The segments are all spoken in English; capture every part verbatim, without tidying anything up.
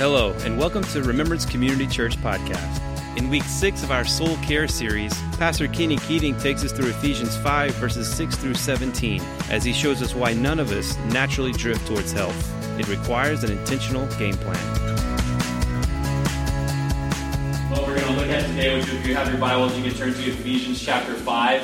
Hello, and welcome to Remembrance Community Church Podcast. In week six of our Soul Care series, Pastor Kenny Keating takes us through Ephesians five, verses six through seventeen, as he shows us why none of us naturally drift towards health. It requires an intentional game plan. What we're going to look at today, which if you have your Bibles, you can turn to Ephesians chapter five.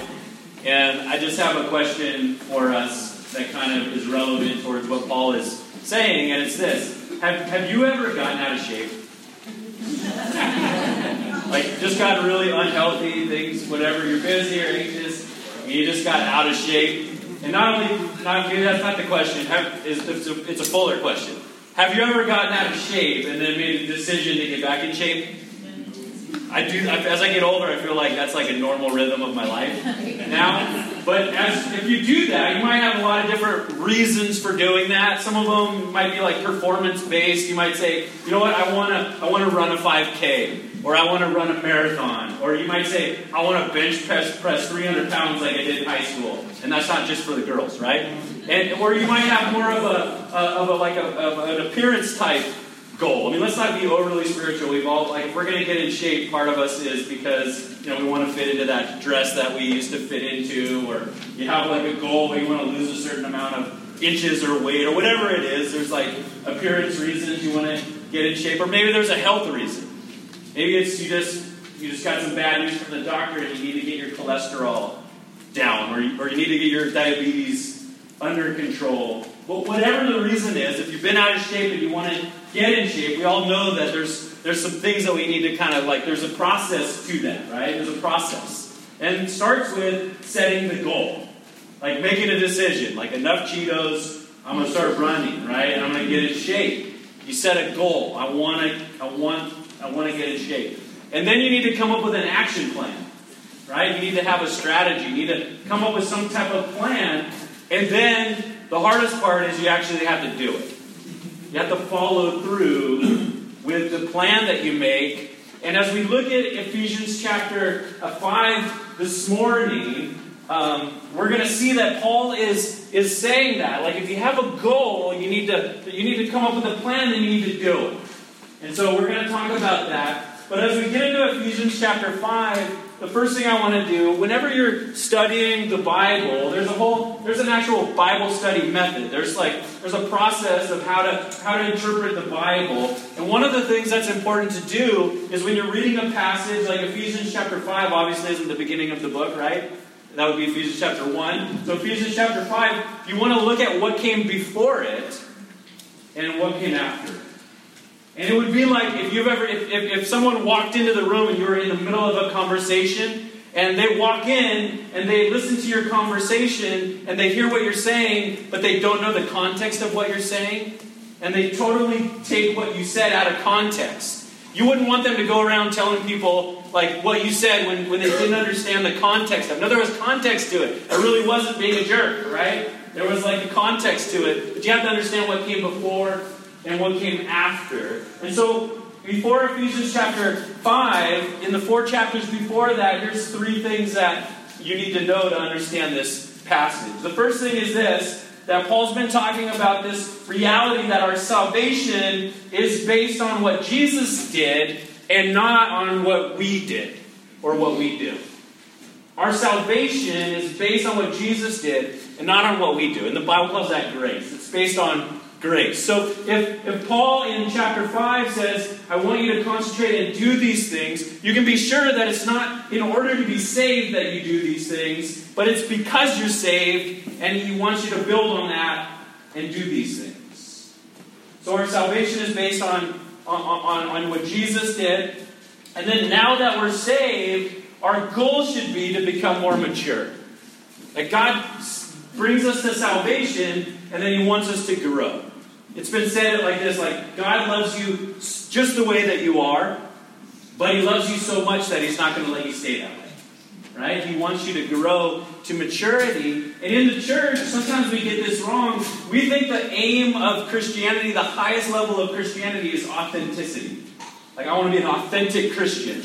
And I just have a question for us that kind of is relevant towards what Paul is saying, and it's this. Have, have you ever gotten out of shape? Like, just got really unhealthy things, whatever, you're busy or anxious, and you just got out of shape. And not only, not, maybe that's not the question, have, it's, it's, a, it's a fuller question. Have you ever gotten out of shape and then made a decision to get back in shape? I do. As I get older, I feel like that's like a normal rhythm of my life now. But as if you do that, you might have a lot of different reasons for doing that. Some of them might be like performance-based. You might say, you know what, I want to I want to run a five K, or I want to run a marathon. Or you might say, I want to bench press, press three hundred pounds like I did in high school. And that's not just for the girls, right? And Or you might have more of a, a, of a like a, of an appearance type goal. I mean, let's not be overly spiritual. We've all, like, if we're going to get in shape, part of us is because, you know, we want to fit into that dress that we used to fit into, or you have, like, a goal where you want to lose a certain amount of inches or weight, or whatever it is. There's, like, appearance reasons you want to get in shape, or maybe there's a health reason. Maybe it's you just, you just got some bad news from the doctor and you need to get your cholesterol down, or you, or you need to get your diabetes under control. But whatever the reason is, if you've been out of shape and you want to get in shape, we all know that there's there's some things that we need to kind of like, there's a process to that, right? There's a process. And it starts with setting the goal. Like making a decision, like enough Cheetos, I'm going to start running, right? And I'm going to get in shape. You set a goal. I want to I want I want to get in shape. And then you need to come up with an action plan. Right? You need to have a strategy. You need to come up with some type of plan. And then the hardest part is you actually have to do it. You have to follow through with the plan that you make. And as we look at Ephesians chapter five this morning, um, we're going to see that Paul is is saying that. Like, if you have a goal, you need to you need to come up with a plan and you need to do it. And so we're going to talk about that. But as we get into Ephesians chapter five, the first thing I want to do, whenever you're studying the Bible, there's a whole, there's an actual Bible study method. There's like, there's a process of how to how to interpret the Bible. And one of the things that's important to do is when you're reading a passage, like Ephesians chapter five, obviously isn't the beginning of the book, right? That would be Ephesians chapter one. So Ephesians chapter five, you want to look at what came before it and what came after it. And it would be like if you've ever, if, if, if someone walked into the room and you were in the middle of a conversation, and they walk in and they listen to your conversation and they hear what you're saying, but they don't know the context of what you're saying, and they totally take what you said out of context. You wouldn't want them to go around telling people like what you said when, when they didn't understand the context of it. No, there was context to it. I really wasn't being a jerk, right? There was like a context to it, but you have to understand what came before and what came after. And so, before Ephesians chapter five, in the four chapters before that, here's three things that you need to know to understand this passage. The first thing is this, that Paul's been talking about this reality that our salvation is based on what Jesus did and not on what we did or what we do. Our salvation is based on what Jesus did and not on what we do. And the Bible calls that grace. It's based on grace. So if, if Paul in chapter five says, I want you to concentrate and do these things, you can be sure that it's not in order to be saved that you do these things, but it's because you're saved and he wants you to build on that and do these things. So our salvation is based on, on, on, on what Jesus did. And then now that we're saved, our goal should be to become more mature. That God brings us to salvation and then he wants us to grow. It's been said like this, like, God loves you just the way that you are, but he loves you so much that he's not going to let you stay that way. Right? He wants you to grow to maturity. And in the church, sometimes we get this wrong. We think the aim of Christianity, the highest level of Christianity, is authenticity. Like, I want to be an authentic Christian.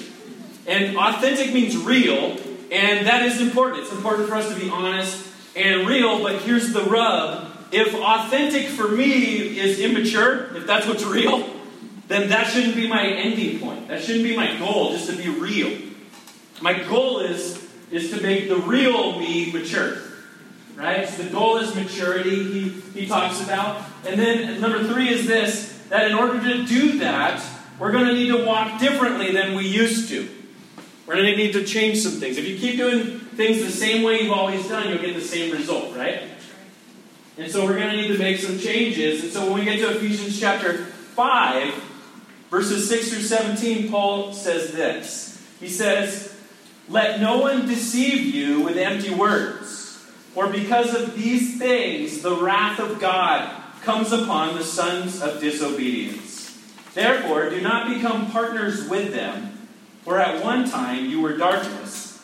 And authentic means real, and that is important. It's important for us to be honest and real, but here's the rub. If authentic for me is immature, if that's what's real, then that shouldn't be my ending point. That shouldn't be my goal, just to be real. My goal is, is to make the real me mature. Right? So the goal is maturity, he, he talks about. And then number three is this, that in order to do that, we're going to need to walk differently than we used to. We're going to need to change some things. If you keep doing things the same way you've always done, you'll get the same result, right? And so we're going to need to make some changes. And so when we get to Ephesians chapter five, verses six through seventeen, Paul says this. He says, "Let no one deceive you with empty words, for because of these things the wrath of God comes upon the sons of disobedience. Therefore, do not become partners with them, for at one time you were darkness,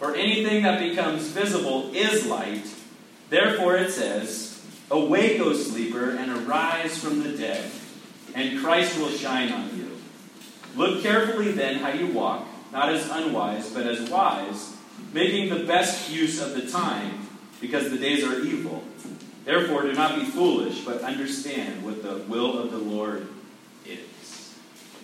For anything that becomes visible is light. Therefore it says, 'Awake, O sleeper, and arise from the dead, and Christ will shine on you. Look carefully then how you walk, not as unwise, but as wise, making the best use of the time, because the days are evil. Therefore, do not be foolish, but understand what the will of the Lord is.'"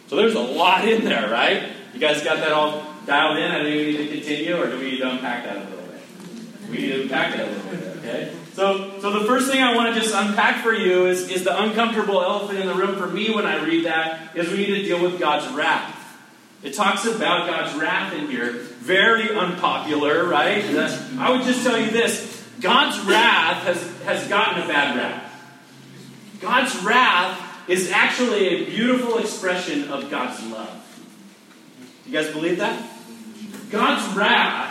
So there's a lot in there, right? You guys got that all dialed in? I think we need to continue, or do we need to unpack that a little bit? We need to unpack that a little bit, okay? So so the first thing I want to just unpack for you is, is the uncomfortable elephant in the room for me when I read that, is we need to deal with God's wrath. It talks about God's wrath in here. Very unpopular, right? I would just tell you this. God's wrath has, has gotten a bad rap. God's wrath is actually a beautiful expression of God's love. Do you guys believe that? God's wrath,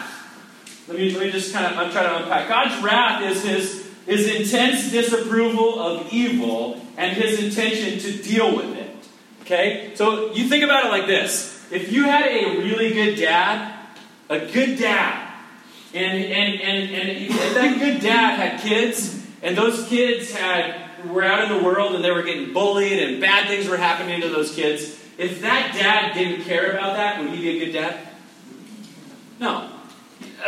let me, let me just kind of I'm trying to unpack. God's wrath is his, his intense disapproval of evil and his intention to deal with it. Okay? So you think about it like this. If you had a really good dad, a good dad, And and, and and if that good dad had kids, and those kids had were out in the world and they were getting bullied and bad things were happening to those kids, if that dad didn't care about that, would he be a good dad? No.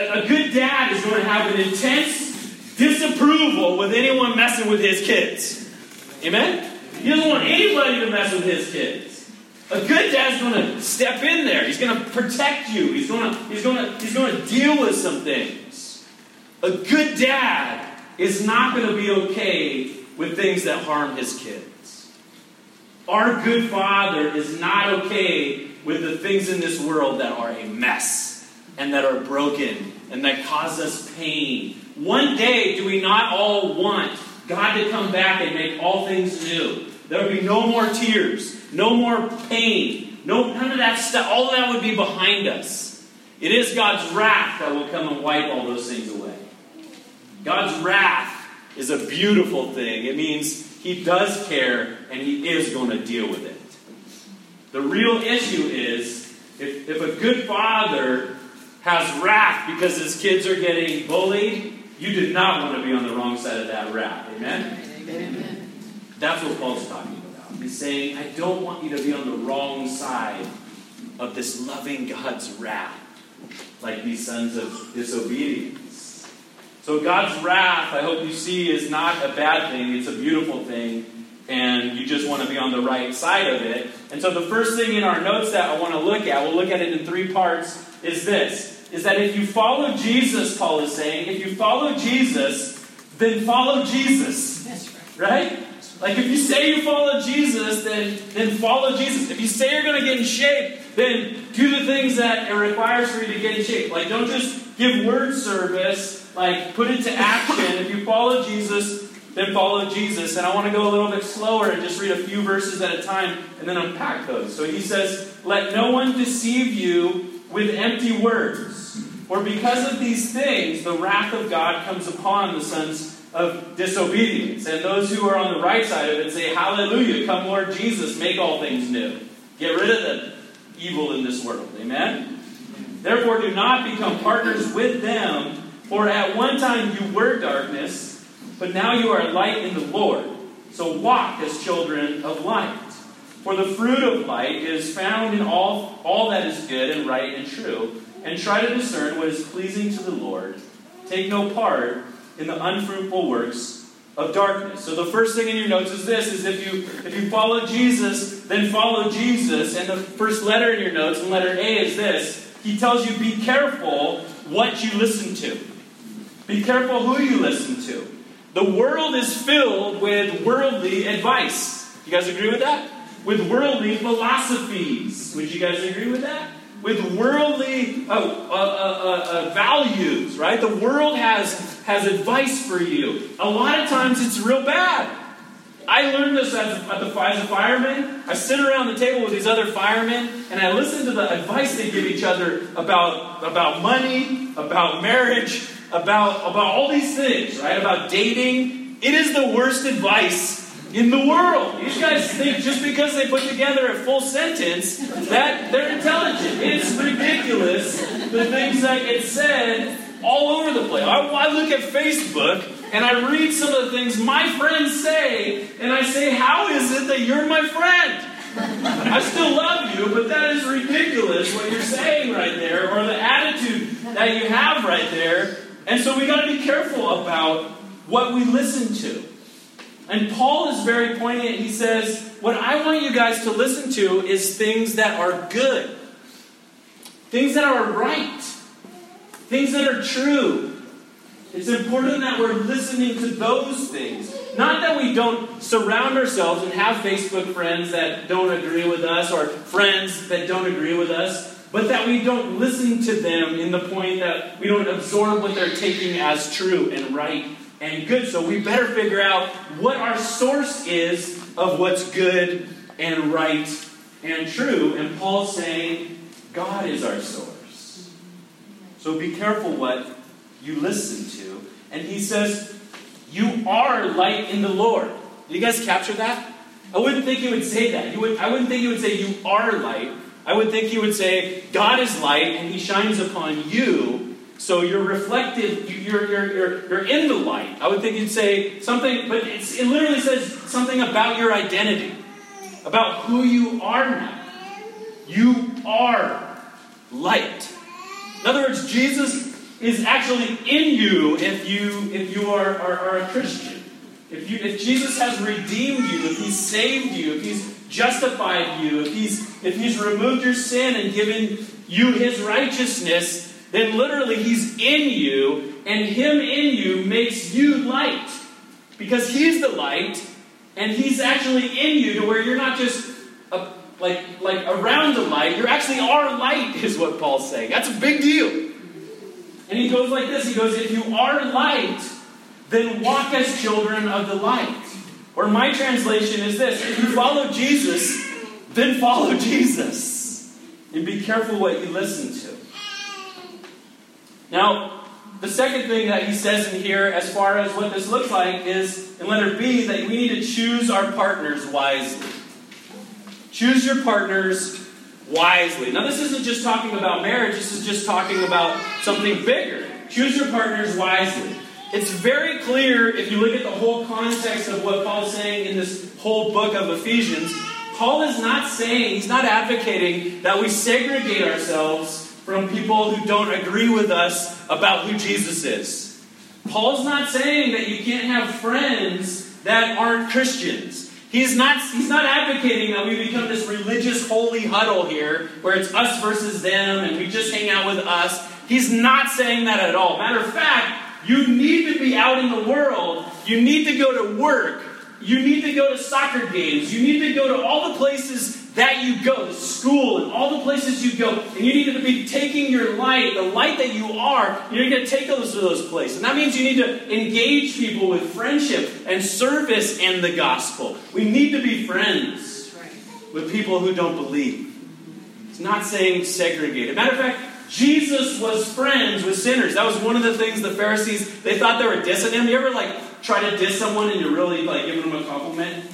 A, a good dad is going to have an intense disapproval with anyone messing with his kids. Amen? He doesn't want anybody to mess with his kids. A good dad's going to step in there. He's going to protect you. He's going to he's going to he's going to deal with some things. A good dad is not going to be okay with things that harm his kids. Our good father is not okay with the things in this world that are a mess and that are broken and that cause us pain. One day, do we not all want God to come back and make all things new? There would be no more tears, no more pain, no none of that stuff. All of that would be behind us. It is God's wrath that will come and wipe all those things away. God's wrath is a beautiful thing. It means he does care and he is going to deal with it. The real issue is if, if a good father has wrath because his kids are getting bullied, you do not want to be on the wrong side of that wrath. Amen? Amen. That's what Paul's talking about. He's saying, I don't want you to be on the wrong side of this loving God's wrath, like these sons of disobedience. So God's wrath, I hope you see, is not a bad thing. It's a beautiful thing, and you just want to be on the right side of it. And so the first thing in our notes that I want to look at, we'll look at it in three parts, is this, is that if you follow Jesus, Paul is saying, if you follow Jesus, then follow Jesus. That's right. Right? Like, if you say you follow Jesus, then, then follow Jesus. If you say you're going to get in shape, then do the things that it requires for you to get in shape. Like, don't just give word service. Like, put it to action. If you follow Jesus, then follow Jesus. And I want to go a little bit slower and just read a few verses at a time and then unpack those. So he says, "Let no one deceive you with empty words. For because of these things, the wrath of God comes upon the sons of disobedience." And those who are on the right side of it say, "Hallelujah, come Lord Jesus, make all things new." Get rid of the evil in this world. Amen? Therefore, do not become partners with them. For at one time you were darkness, but now you are light in the Lord. So walk as children of light. For the fruit of light is found in all, all that is good and right and true. And try to discern what is pleasing to the Lord. Take no part in the unfruitful works of darkness. So the first thing in your notes is this, is if you if you follow Jesus, then follow Jesus. And the first letter in your notes, and letter A, is this. He tells you, be careful what you listen to. Be careful who you listen to. The world is filled with worldly advice. You guys agree with that? With worldly philosophies. Would you guys agree with that? With worldly uh, uh, uh, uh, values, right? The world has, has advice for you. A lot of times it's real bad. I learned this as a, as a fireman. I sit around the table with these other firemen, and I listen to the advice they give each other about, about money, about marriage, about, about all these things, right? About dating. It is the worst advice in the world. These guys think just because they put together a full sentence that they're intelligent. It's ridiculous, the things that get said all over the place. I, I look at Facebook and I read some of the things my friends say, and I say, how is it that you're my friend? I still love you, but that is ridiculous what you're saying right there, or the attitude that you have right there. And so we got to be careful about what we listen to. And Paul is very poignant. He says, what I want you guys to listen to is things that are good. Things that are right. Things that are true. It's important that we're listening to those things. Not that we don't surround ourselves and have Facebook friends that don't agree with us, or friends that don't agree with us, but that we don't listen to them in the point that we don't absorb what they're taking as true and right and good. So we better figure out what our source is of what's good and right and true. And Paul's saying, God is our source. So be careful what you listen to. And he says, you are light in the Lord. Did you guys capture that? I wouldn't think he would say that. You would, I wouldn't think he would say, you are light. I would think he would say, God is light and he shines upon you. So you're reflective, you're, you're, you're, you're in the light. I would think you'd say something, but it's, it literally says something about your identity, about who you are now. You are light. In other words, Jesus is actually in you if you if you are, are, are a Christian. If you if Jesus has redeemed you, if he's saved you, if he's justified you, if he's if he's removed your sin and given you his righteousness, then literally he's in you, and him in you makes you light. Because he's the light, and he's actually in you to where you're not just a, like, like around the light, you actually are light, is what Paul's saying. That's a big deal. And he goes like this, he goes, if you are light, then walk as children of the light. Or my translation is this, if you follow Jesus, then follow Jesus. And be careful what you listen to. Now, the second thing that he says in here as far as what this looks like is, in letter B, that we need to choose our partners wisely. Choose your partners wisely. Now, this isn't just talking about marriage. This is just talking about something bigger. Choose your partners wisely. It's very clear, if you look at the whole context of what Paul's saying in this whole book of Ephesians, Paul is not saying, he's not advocating that we segregate ourselves from people who don't agree with us about who Jesus is. Paul's not saying that you can't have friends that aren't Christians. He's not, he's not advocating that we become this religious holy huddle here, where it's us versus them, and we just hang out with us. He's not saying that at all. Matter of fact, you need to be out in the world. You need to go to work. You need to go to soccer games. You need to go to all the places that you go, to school, and all the places you go. And you need to be taking your light, the light that you are, you need to take those to those places. And that means you need to engage people with friendship and service and the gospel. We need to be friends with people who don't believe. It's not saying segregated. Matter of fact, Jesus was friends with sinners. That was one of the things the Pharisees, they thought they were dissing him. You ever like try to diss someone and you're really like giving them a compliment?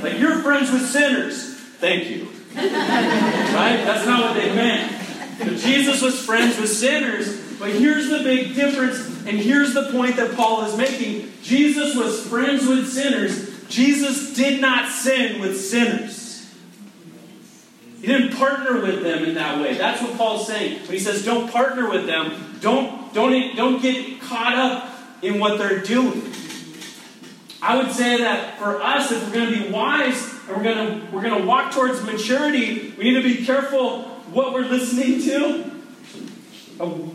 Like, you're friends with sinners. thank you. Right? That's not what they meant. But Jesus was friends with sinners. But here's the big difference, and here's the point that Paul is making. Jesus was friends with sinners. Jesus did not sin with sinners. He didn't partner with them in that way. That's what Paul's saying. When he says don't partner with them, don't, don't, don't get caught up in what they're doing. I would say that for us, if we're going to be wise and we're going to, we're going to walk towards maturity, we need to be careful what we're listening to,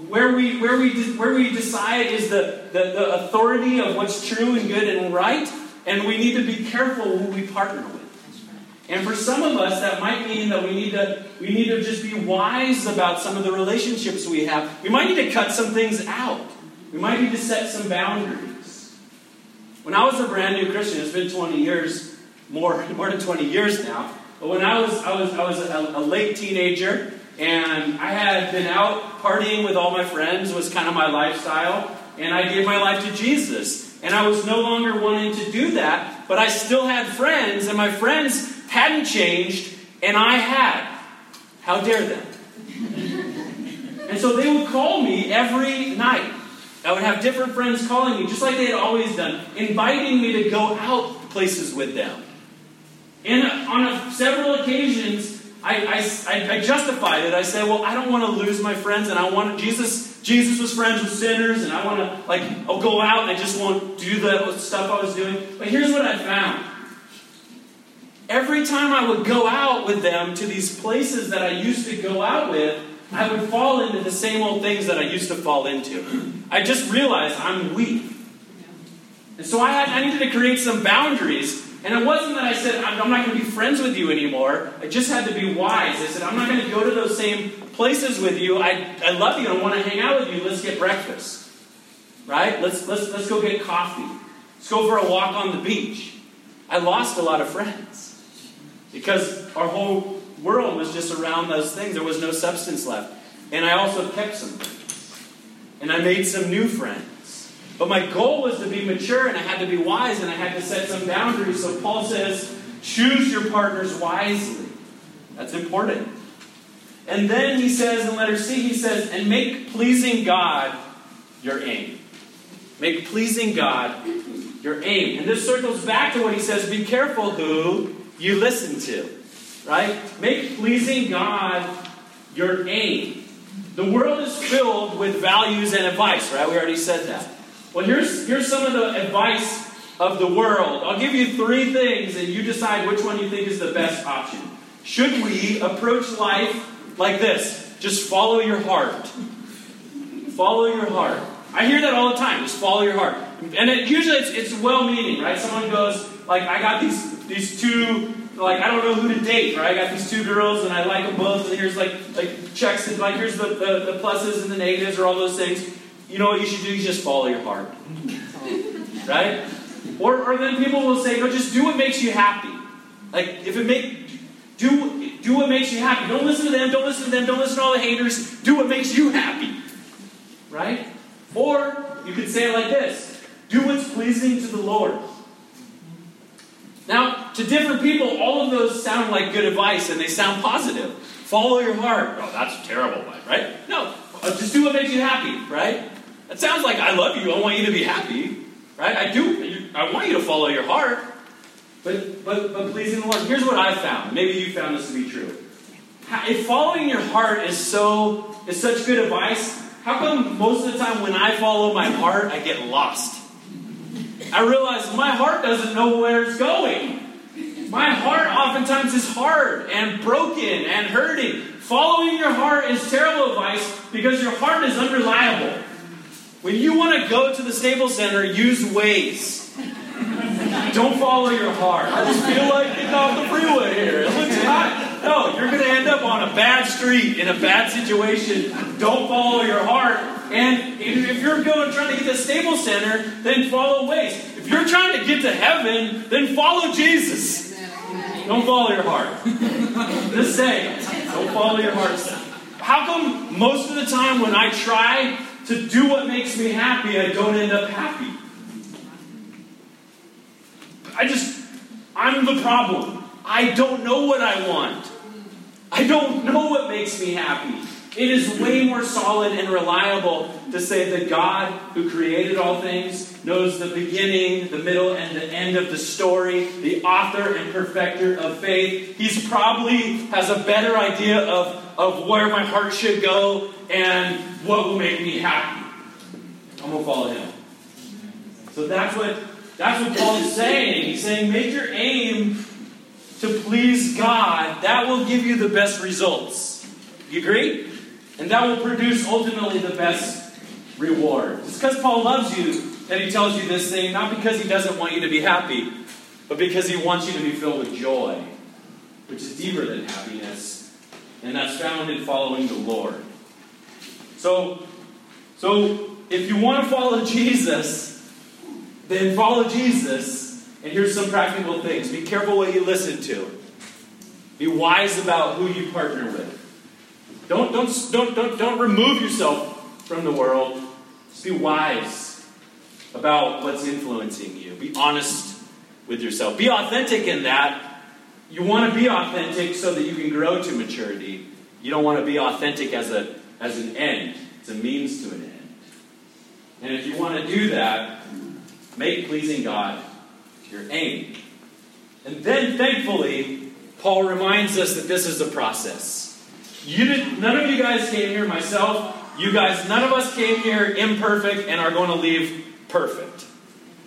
where we where we where we decide is the, the, the authority of what's true and good and right, and we need to be careful who we partner with. And for some of us, that might mean that we need to we need to just be wise about some of the relationships we have. We might need to cut some things out. We might need to set some boundaries. When I was a brand new Christian, it's been twenty years, more, more than twenty years now. But when I was, I was, I was a, a late teenager, and I had been out partying with all my friends, was kind of my lifestyle, and I gave my life to Jesus. And I was no longer wanting to do that, but I still had friends, and my friends hadn't changed, and I had. How dare them? And so they would call me every night. I would have different friends calling me, just like they had always done, inviting me to go out places with them. And on a, several occasions, I, I, I justified it. I said, well, I don't want to lose my friends, and I want to, Jesus, Jesus was friends with sinners, and I want to, like, I'll go out, and I just won't do the stuff I was doing. But here's what I found. Every time I would go out with them to these places that I used to go out with, I would fall into the same old things that I used to fall into. I just realized I'm weak. And so I had I needed to create some boundaries. And it wasn't that I said, I'm not going to be friends with you anymore. I just had to be wise. I said, I'm not going to go to those same places with you. I, I love you. I want to hang out with you. Let's get breakfast. Right? Let's, let's, let's go get coffee. Let's go for a walk on the beach. I lost a lot of friends because our whole world was just around those things. There was no substance left. And I also kept some things. And I made some new friends. But my goal was to be mature, and I had to be wise, and I had to set some boundaries. So Paul says, choose your partners wisely. That's important. And then he says in letter C, he says, and make pleasing God your aim. Make pleasing God your aim. And this circles back to what he says, be careful who you listen to. Right? Make pleasing God your aim. The world is filled with values and advice, right? We already said that. Well, here's, here's some of the advice of the world. I'll give you three things, and you decide which one you think is the best option. Should we approach life like this? Just follow your heart. Follow your heart. I hear that all the time. Just follow your heart. And it, usually it's, it's well-meaning, right? Someone goes, like, I got these, these two... Like, I don't know who to date, right? I got these two girls, and I like them both, and here's, like, like checks, and, like, here's the, the, the pluses and the negatives, or all those things. You know what you should do? You just follow your heart. Right? Or or then people will say, no, just do what makes you happy. Like, if it make... Do, do what makes you happy. Don't listen to them, don't listen to them, don't listen to all the haters. Do what makes you happy. Right? Or, you could say it like this. Do what's pleasing to the Lord. Now, to different people, all of those sound like good advice, and they sound positive. Follow your heart. Oh, that's terrible, right? No, just do what makes you happy, right? That sounds like I love you. I want you to be happy, right? I do. I want you to follow your heart, but but but pleasing the Lord. Here's what I found. Maybe you found this to be true. If following your heart is so is such good advice, how come most of the time when I follow my heart, I get lost? I realize my heart doesn't know where it's going. My heart oftentimes is hard and broken and hurting. Following your heart is terrible advice because your heart is unreliable. When you want to go to the Staples Center, use Waze. Don't follow your heart. I just feel like getting off the freeway here. It looks hot. No, you're going to end up on a bad street in a bad situation. Don't follow your heart. And if you're going trying to get to the Staples Center, then follow Waze. If you're trying to get to heaven, then follow Jesus. Don't follow your heart. Just say, don't follow your heart. How come most of the time when I try to do what makes me happy, I don't end up happy? I just, I'm the problem. I don't know what I want. I don't know what makes me happy. It is way more solid and reliable to say that God, who created all things, knows the beginning, the middle, and the end of the story, the author and perfecter of faith. He's probably has a better idea of, of where my heart should go and what will make me happy. I'm going to follow him. So that's what, that's what Paul is saying. He's saying, make your aim to please God. That will give you the best results. You agree? And that will produce ultimately the best reward. It's because Paul loves you that he tells you this thing, not because he doesn't want you to be happy, but because he wants you to be filled with joy, which is deeper than happiness, and that's found in following the Lord. So, so if you want to follow Jesus, then follow Jesus. And here's some practical things. Be careful what you listen to. Be wise about who you partner with. Don't don't don't don't don't remove yourself from the world. Just be wise about what's influencing you. Be honest with yourself. Be authentic in that. You want to be authentic so that you can grow to maturity. You don't want to be authentic as a as an end. It's a means to an end. And if you want to do that, make pleasing God your aim. And then thankfully, Paul reminds us that this is a process. You didn't, none of you guys came here, myself, you guys, none of us came here imperfect and are going to leave perfect.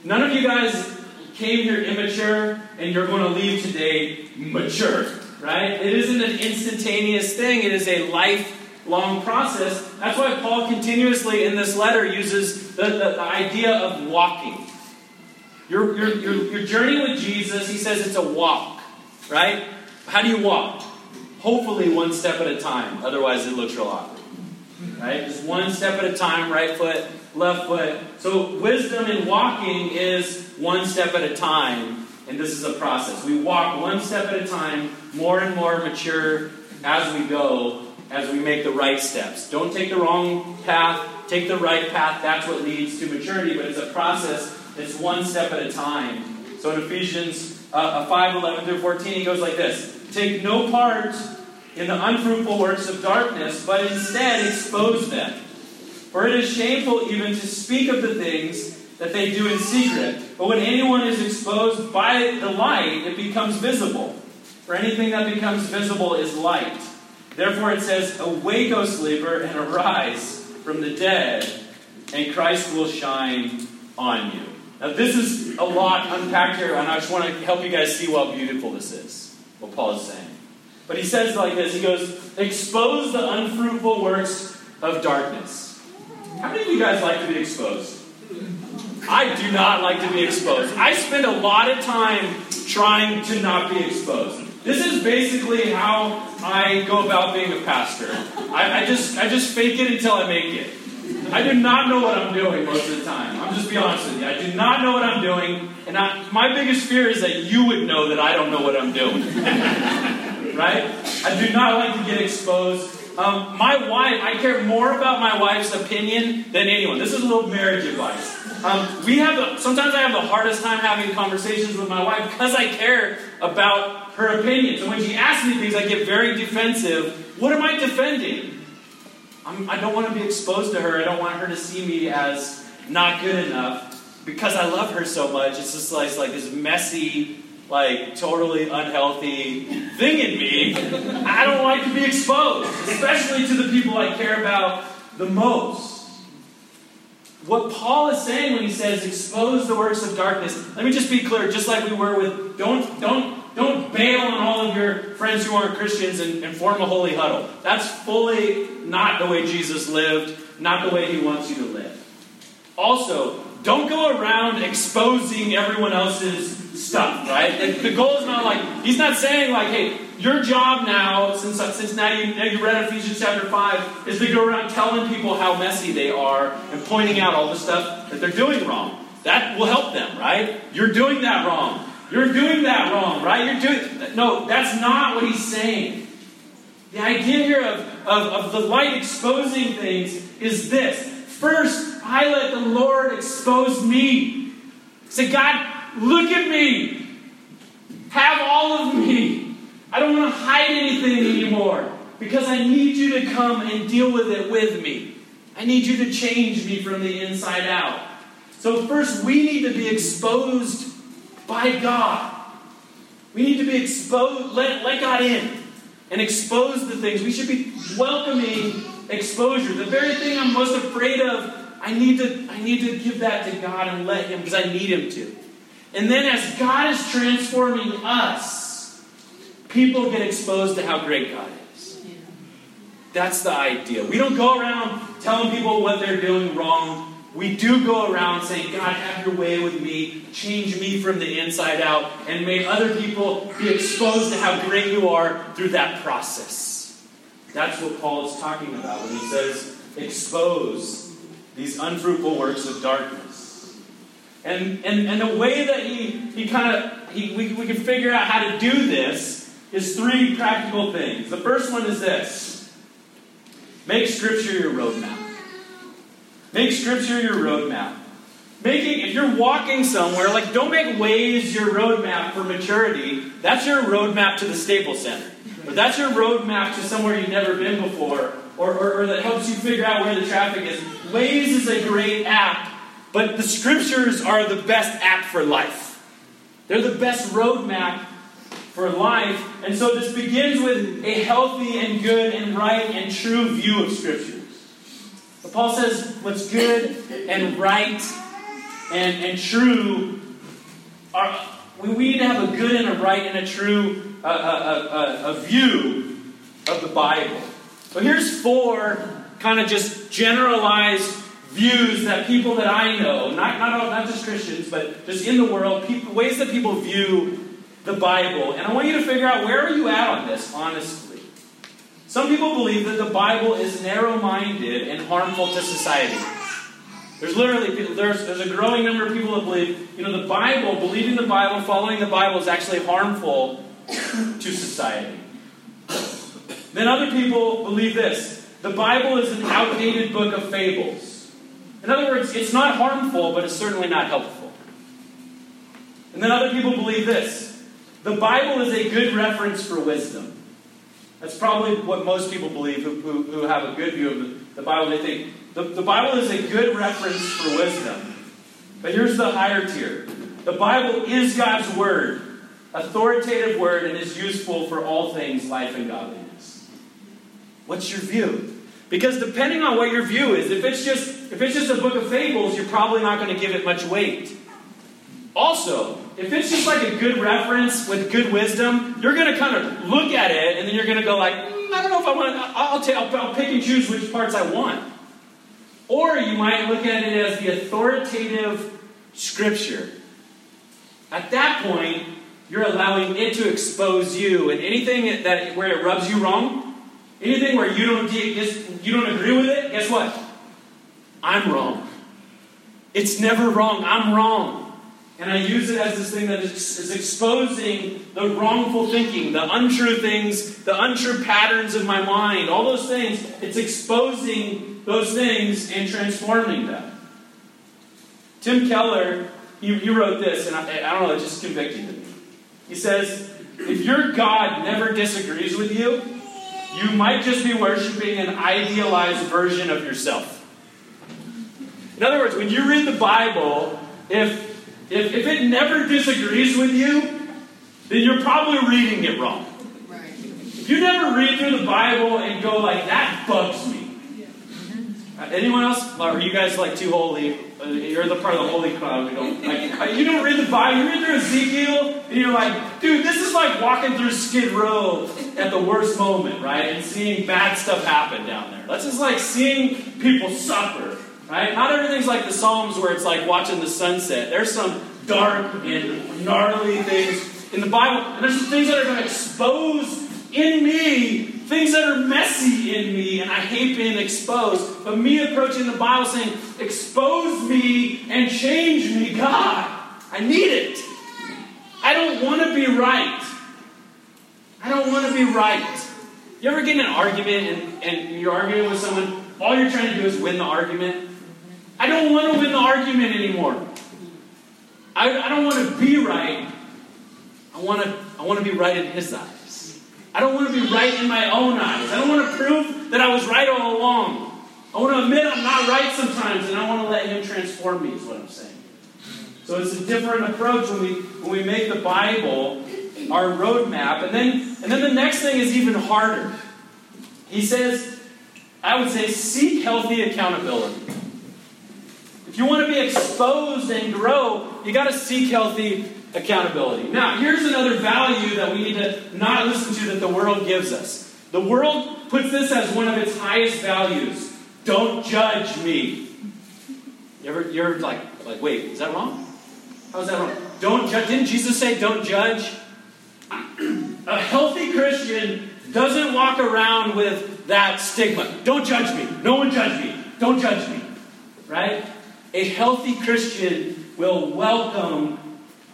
None of you guys came here immature and you're going to leave today mature, right? It isn't an instantaneous thing. It is a lifelong process. That's why Paul continuously in this letter uses the, the, the idea of walking. Your, your, your, your journey with Jesus, he says it's a walk, right? How do you walk? Hopefully one step at a time. Otherwise it looks real awkward. Right? Just one step at a time. Right foot, left foot. So wisdom in walking is one step at a time. And this is a process. We walk one step at a time, more and more mature as we go, as we make the right steps. Don't take the wrong path. Take the right path. That's what leads to maturity. But it's a process. It's one step at a time. So in Ephesians uh, five eleven through fourteen, he goes like this. Take no part in the unfruitful works of darkness, but instead expose them. For it is shameful even to speak of the things that they do in secret. But when anyone is exposed by the light, it becomes visible. For anything that becomes visible is light. Therefore it says, awake, O sleeper, and arise from the dead, and Christ will shine on you. Now this is a lot unpacked here, and I just want to help you guys see how beautiful this is. What Paul is saying. But he says like this, he goes, expose the unfruitful works of darkness. How many of you guys like to be exposed? I do not like to be exposed. I spend a lot of time trying to not be exposed. This is basically how I go about being a pastor. I, I just I just fake it until I make it. I do not know what I'm doing most of the time. I'm just be honest with you. I do not know what I'm doing. And I, my biggest fear is that you would know that I don't know what I'm doing. Right? I do not like to get exposed. Um, my wife, I care more about my wife's opinion than anyone. This is a little marriage advice. Um, we have a, sometimes I have the hardest time having conversations with my wife because I care about her opinion. So when she asks me things, I get very defensive. What am I defending? I'm, I don't want to be exposed to her. I don't want her to see me as not good enough. Because I love her so much, it's just like, it's like this messy, like totally unhealthy thing in me. I don't like to be exposed, especially to the people I care about the most. What Paul is saying when he says expose the works of darkness, let me just be clear, just like we were with don't don't don't bail on all of your friends who aren't Christians and, and form a holy huddle. That's fully not the way Jesus lived, not the way he wants you to live. Also, don't go around exposing everyone else's stuff, right? The goal is not like, he's not saying like, hey, your job now, since, since now, you, now you read Ephesians chapter five, is to go around telling people how messy they are and pointing out all the stuff that they're doing wrong. That will help them, right? You're doing that wrong. You're doing that wrong, right? You're doing... No, that's not what he's saying. The idea here of, of, of the light exposing things is this. First, I let the Lord expose me. Say, God, look at me. Have all of me. I don't want to hide anything anymore because I need you to come and deal with it with me. I need you to change me from the inside out. So first, we need to be exposed by God. We need to be exposed, let, let God in and expose the things. We should be welcoming exposure. The very thing I'm most afraid of, I need to, I need to give that to God and let Him, because I need Him to. And then as God is transforming us, people get exposed to how great God is. Yeah. That's the idea. We don't go around telling people what they're doing wrong. We do go around saying, God, have your way with me. Change me from the inside out. And may other people be exposed to how great you are through that process. That's what Paul is talking about when he says, expose these unfruitful works of darkness. And and, and the way that he, he kind of, he, we, we can figure out how to do this is three practical things. The first one is this. Make Scripture your roadmap. Make Scripture your roadmap. Making, if you're walking somewhere, like don't make Waze your roadmap for maturity. That's your roadmap to the Staples Center. But that's your roadmap to somewhere you've never been before, or, or, or that helps you figure out where the traffic is. Waze is a great app, but the Scriptures are the best app for life. They're the best roadmap for life. And so this begins with a healthy and good and right and true view of Scripture. But Paul says what's good and right and, and true, are, we, we need to have a good and a right and a true uh, uh, uh, uh, view of the Bible. So here's four kind of just generalized views that people that I know, not, not, all, not just Christians, but just in the world, people, ways that people view the Bible. And I want you to figure out, where are you at on this, honestly? Some people believe that the Bible is narrow-minded and harmful to society. There's literally, people, there's, there's a growing number of people that believe, you know, the Bible, believing the Bible, following the Bible is actually harmful to society. Then other people believe this. The Bible is an outdated book of fables. In other words, it's not harmful, but it's certainly not helpful. And then other people believe this. The Bible is a good reference for wisdom. That's probably what most people believe who, who, who have a good view of the, the Bible. They think the, the Bible is a good reference for wisdom. But here's the higher tier. The Bible is God's word, authoritative word, and is useful for all things life and godliness. What's your view? Because depending on what your view is, if it's just if it's just a book of fables, you're probably not going to give it much weight. Also, if it's just like a good reference with good wisdom, you're going to kind of look at it and then you're going to go like, mm, I don't know if I want to, I'll, t- I'll, I'll pick and choose which parts I want. Or you might look at it as the authoritative Scripture. At that point, you're allowing it to expose you, and anything that where it rubs you wrong, anything where you don't you don't agree with it, guess what? I'm wrong. It's never wrong. I'm wrong. And I use it as this thing that is exposing the wrongful thinking, the untrue things, the untrue patterns of my mind, all those things. It's exposing those things and transforming them. Tim Keller, he, he wrote this, and I, I don't know, it just convicted me. He says, if your God never disagrees with you, you might just be worshiping an idealized version of yourself. In other words, when you read the Bible, if If, if it never disagrees with you, then you're probably reading it wrong. Right. If you never read through the Bible and go like, that bugs me. Yeah. Uh, anyone else? Or are you guys like too holy? You're the part of the holy crowd. You don't, like, you don't read the Bible. You read through Ezekiel and you're like, dude, this is like walking through Skid Row at the worst moment, right? And seeing bad stuff happen down there. That's just like seeing people suffer. Right? Not everything's like the Psalms where it's like watching the sunset. There's some dark and gnarly things in the Bible. And there's some things that are going to expose in me, things that are messy in me, and I hate being exposed. But me approaching the Bible saying, expose me and change me, God. I need it. I don't want to be right. I don't want to be right. You ever get in an argument and, and you're arguing with someone, all you're trying to do is win the argument? I don't want to win the argument anymore. I, I don't want to be right. I want to I want to be right in his eyes. I don't want to be right in my own eyes. I don't want to prove that I was right all along. I want to admit I'm not right sometimes, and I want to let him transform me, is what I'm saying. So it's a different approach when we when we make the Bible our roadmap. And then and then the next thing is even harder. He says, I would say, seek healthy accountability. If you want to be exposed and grow, you got to seek healthy accountability. Now, here's another value that we need to not listen to that the world gives us. The world puts this as one of its highest values. Don't judge me. You ever, you're like, like, wait, is that wrong? How is that wrong? Don't judge. Didn't Jesus say don't judge? A healthy Christian doesn't walk around with that stigma. Don't judge me. No one judge me. Don't judge me. Right? A healthy Christian will welcome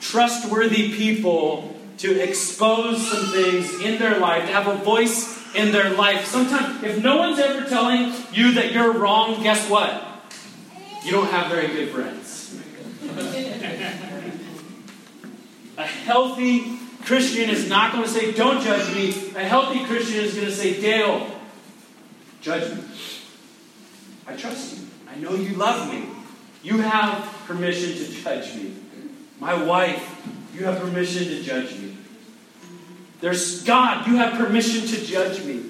trustworthy people to expose some things in their life, to have a voice in their life. Sometimes, if no one's ever telling you that you're wrong, guess what? You don't have very good friends. A healthy Christian is not going to say, don't judge me. A healthy Christian is going to say, Dale, judge me. I trust you. I know you love me. You have permission to judge me. My wife, you have permission to judge me. There's God, you have permission to judge me.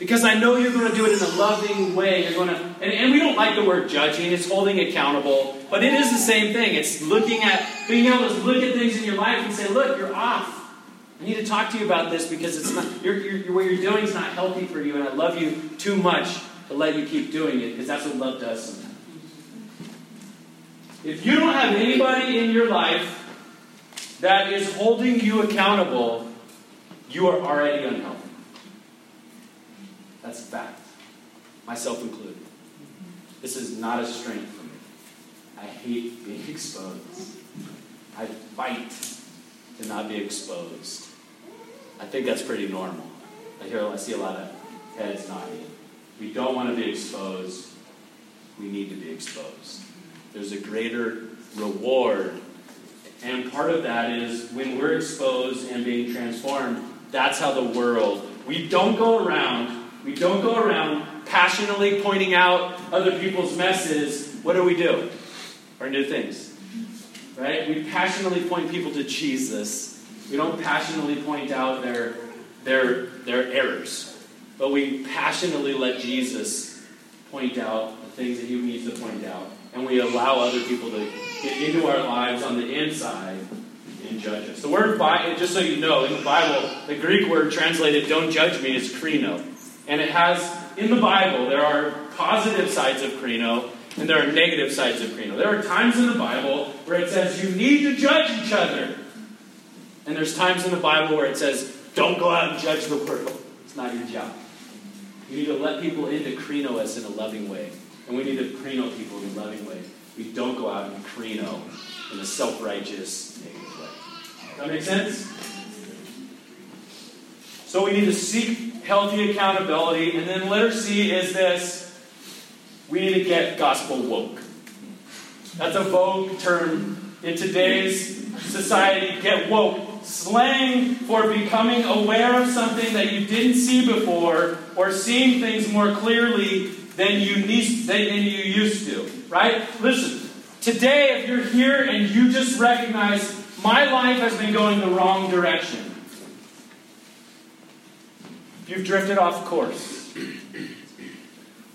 Because I know you're going to do it in a loving way. You're going to, and, and we don't like the word judging. It's holding accountable. But it is the same thing. It's looking at, being able to look at things in your life and say, look, you're off. I need to talk to you about this because it's not, you're, you're, what you're doing is not healthy for you. And I love you too much to let you keep doing it. Because that's what love does sometimes. If you don't have anybody in your life that is holding you accountable, you are already unhealthy. That's a fact. Myself included. This is not a strength for me. I hate being exposed. I fight to not be exposed. I think that's pretty normal. I hear, I see a lot of heads nodding. We don't want to be exposed. We need to be exposed. There's a greater reward. And part of that is when we're exposed and being transformed, that's how the world, we don't go around We don't go around passionately pointing out other people's messes. What do we do? Our new things. Right? We passionately point people to Jesus. We don't passionately point out their, their, their errors. But we passionately let Jesus point out the things that he needs to point out. And we allow other people to get into our lives on the inside and judge us. The word, just so you know, in the Bible, the Greek word translated don't judge me is krino. And it has, in the Bible, there are positive sides of krino, and there are negative sides of krino. There are times in the Bible where it says, you need to judge each other. And there's times in the Bible where it says, don't go out and judge the world. It's not your job. You need to let people into krino us in a loving way. And we need to krino people in a loving way. We don't go out and krino in a self-righteous, negative way. Does that make sense? So we need to seek healthy accountability. And then letter C is this. We need to get gospel woke. That's a vogue term in today's society. Get woke. Slang for becoming aware of something that you didn't see before or seeing things more clearly than you, need, than you used to. Right? Listen. Today, if you're here and you just recognize my life has been going the wrong direction. You've drifted off course.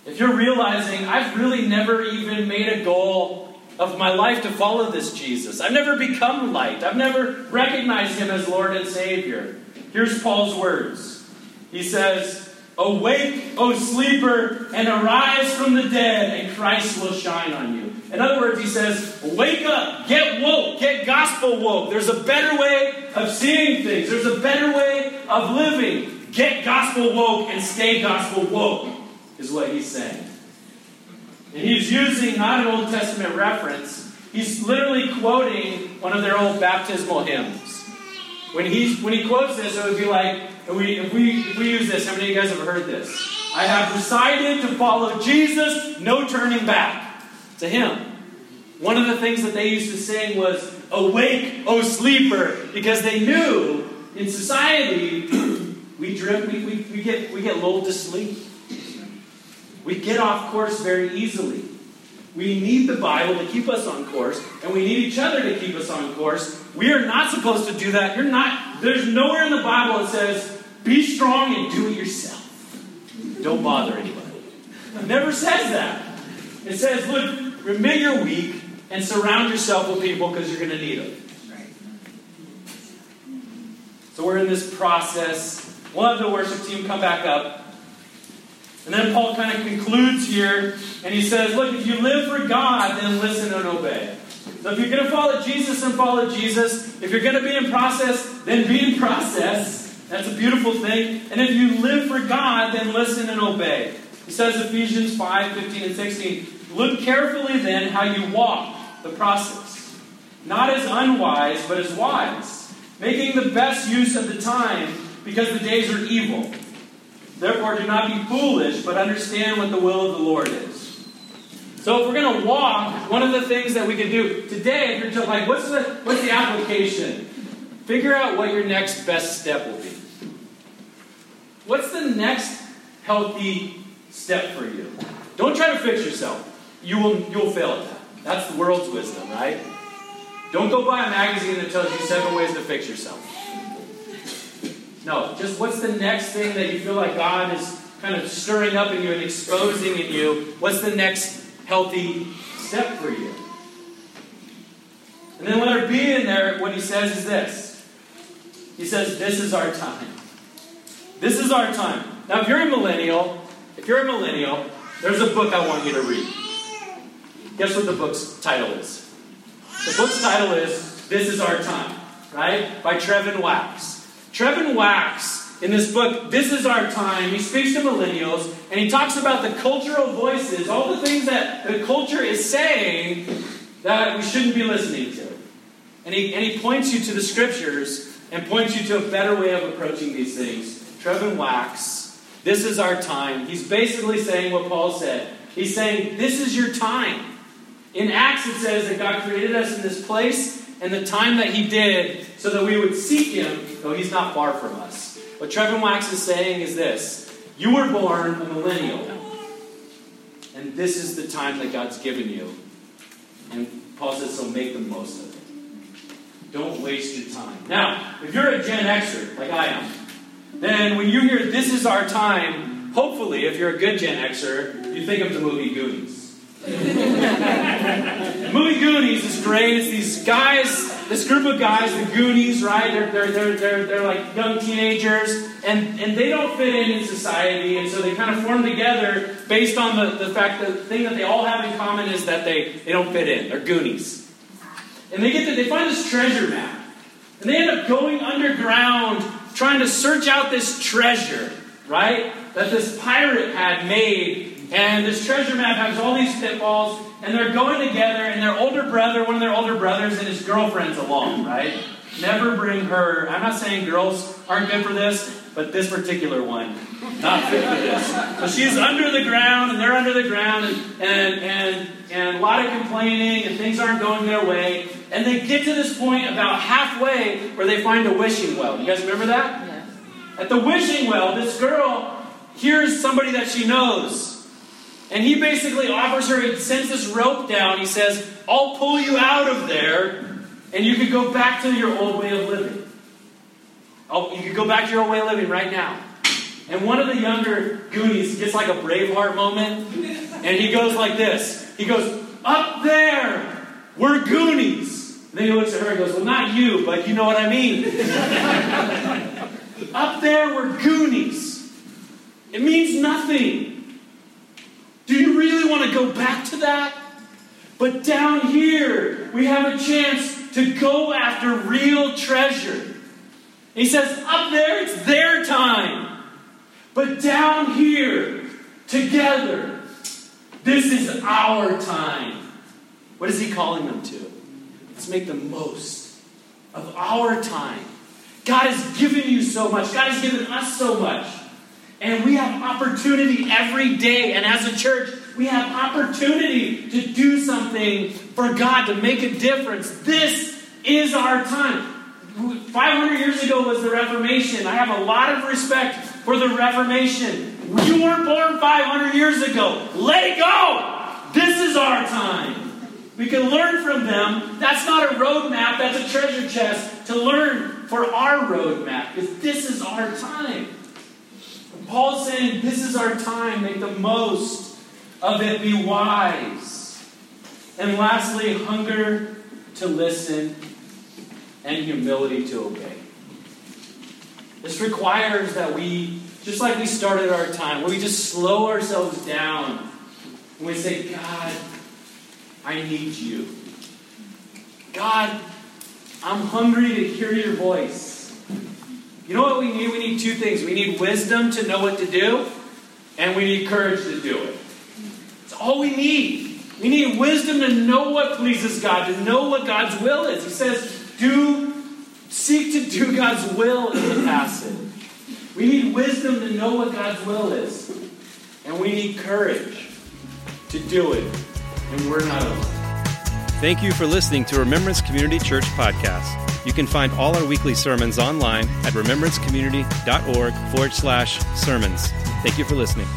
If you're realizing, I've really never even made a goal of my life to follow this Jesus. I've never become light. I've never recognized him as Lord and Savior. Here's Paul's words. He says, awake, O sleeper, and arise from the dead, and Christ will shine on you. In other words, he says, wake up, get woke, get gospel woke. There's a better way of seeing things. There's a better way of living. Get gospel woke and stay gospel woke is what he's saying. And he's using not an Old Testament reference. He's literally quoting one of their old baptismal hymns. When he when he quotes this, it would be like, if we, if we, if we use this, how many of you guys have heard this? I have decided to follow Jesus, no turning back. It's a hymn. One of the things that they used to sing was, awake, O sleeper, because they knew in society, we drift, we, we, we get we get lulled to sleep. We get off course very easily. We need the Bible to keep us on course, and we need each other to keep us on course. We are not supposed to do that. You're not. There's nowhere in the Bible that says, be strong and do it yourself. Don't bother anybody. It never says that. It says, look, remember you're weak and surround yourself with people because you're going to need them. So we're in this process. We'll have the worship team come back up. And then Paul kind of concludes here, and he says, look, if you live for God, then listen and obey. So if you're going to follow Jesus, then follow Jesus. If you're going to be in process, then be in process. That's a beautiful thing. And if you live for God, then listen and obey. He says, Ephesians five, fifteen, and sixteen, look carefully then how you walk the process. Not as unwise, but as wise. Making the best use of the time, because the days are evil. Therefore, do not be foolish, but understand what the will of the Lord is. So if we're going to walk, one of the things that we can do today, if you're just like, what's the, what's the application? Figure out what your next best step will be. What's the next healthy step for you? Don't try to fix yourself. You will, you'll fail at that. That's the world's wisdom, right? Don't go buy a magazine that tells you seven ways to fix yourself. No, just what's the next thing that you feel like God is kind of stirring up in you and exposing in you? What's the next healthy step for you? And then let there be in there, what he says is this. He says, this is our time. This is our time. Now, if you're a millennial, if you're a millennial, there's a book I want you to read. Guess what the book's title is? The book's title is, This Is Our Time, right? By Trevin Wax. Trevin Wax, in this book, This Is Our Time, he speaks to millennials, and he talks about the cultural voices, all the things that the culture is saying that we shouldn't be listening to. And he, and he points you to the scriptures and points you to a better way of approaching these things. Trevin Wax, this is our time. He's basically saying what Paul said. He's saying, this is your time. In Acts it says that God created us in this place and the time that he did so that we would seek him, though he's not far from us. What Trevin Wax is saying is this. You were born a millennial. And this is the time that God's given you. And Paul says, so make the most of it. Don't waste your time. Now, if you're a Gen Xer, like I am, then when you hear this is our time, hopefully, if you're a good Gen Xer, you think of the movie Goonies. The movie Goonies is great. It's these guys, this group of guys, the Goonies, right? They're, they're, they're, they're, they're like young teenagers, and, and they don't fit in in society, and so they kind of form together based on the, the fact that the thing that they all have in common is that they, they don't fit in. They're Goonies. And they get to, they find this treasure map. And they end up going underground trying to search out this treasure, right? That this pirate had made. And this treasure map has all these pitfalls. And they're going together, and their older brother, one of their older brothers, and his girlfriend's along, right? Never bring her. I'm not saying girls aren't good for this, but this particular one, not good for this. But she's under the ground, and they're under the ground, and and and, and a lot of complaining, and things aren't going their way. And they get to this point about halfway where they find a wishing well. You guys remember that? Yes. At the wishing well, this girl hears somebody that she knows. And he basically offers her, he sends this rope down. He says, I'll pull you out of there and you can go back to your old way of living. Oh, you can go back to your old way of living right now. And one of the younger Goonies gets like a Braveheart moment. And he goes like this. He goes, up there, we're Goonies. And then he looks at her and goes, well, not you, but you know what I mean. Up there were Goonies. It means nothing. Do you really want to go back to that? But down here, we have a chance to go after real treasure. And he says, up there, it's their time. But down here, together, this is our time. What is he calling them to? Let's make the most of our time. God has given you so much. God has given us so much. And we have opportunity every day. And as a church, we have opportunity to do something for God, to make a difference. This is our time. five hundred years ago was the Reformation. I have a lot of respect for the Reformation. You weren't born five hundred years ago. Let it go. This is our time. We can learn from them. That's not a roadmap. That's a treasure chest to learn for our roadmap. Because this is our time. And Paul's saying, this is our time. Make the most of it. Be wise. And lastly, hunger to listen and humility to obey. This requires that we, just like we started our time, where we just slow ourselves down and we say, God, I need you. God, I'm hungry to hear your voice. You know what we need? We need two things. We need wisdom to know what to do, and we need courage to do it. It's all we need. We need wisdom to know what pleases God, to know what God's will is. He says, do, seek to do God's will in the passage. We need wisdom to know what God's will is. And we need courage to do it. And we're not alone. Thank you for listening to Remembrance Community Church Podcast. You can find all our weekly sermons online at remembrancecommunity.org forward slash sermons. Thank you for listening.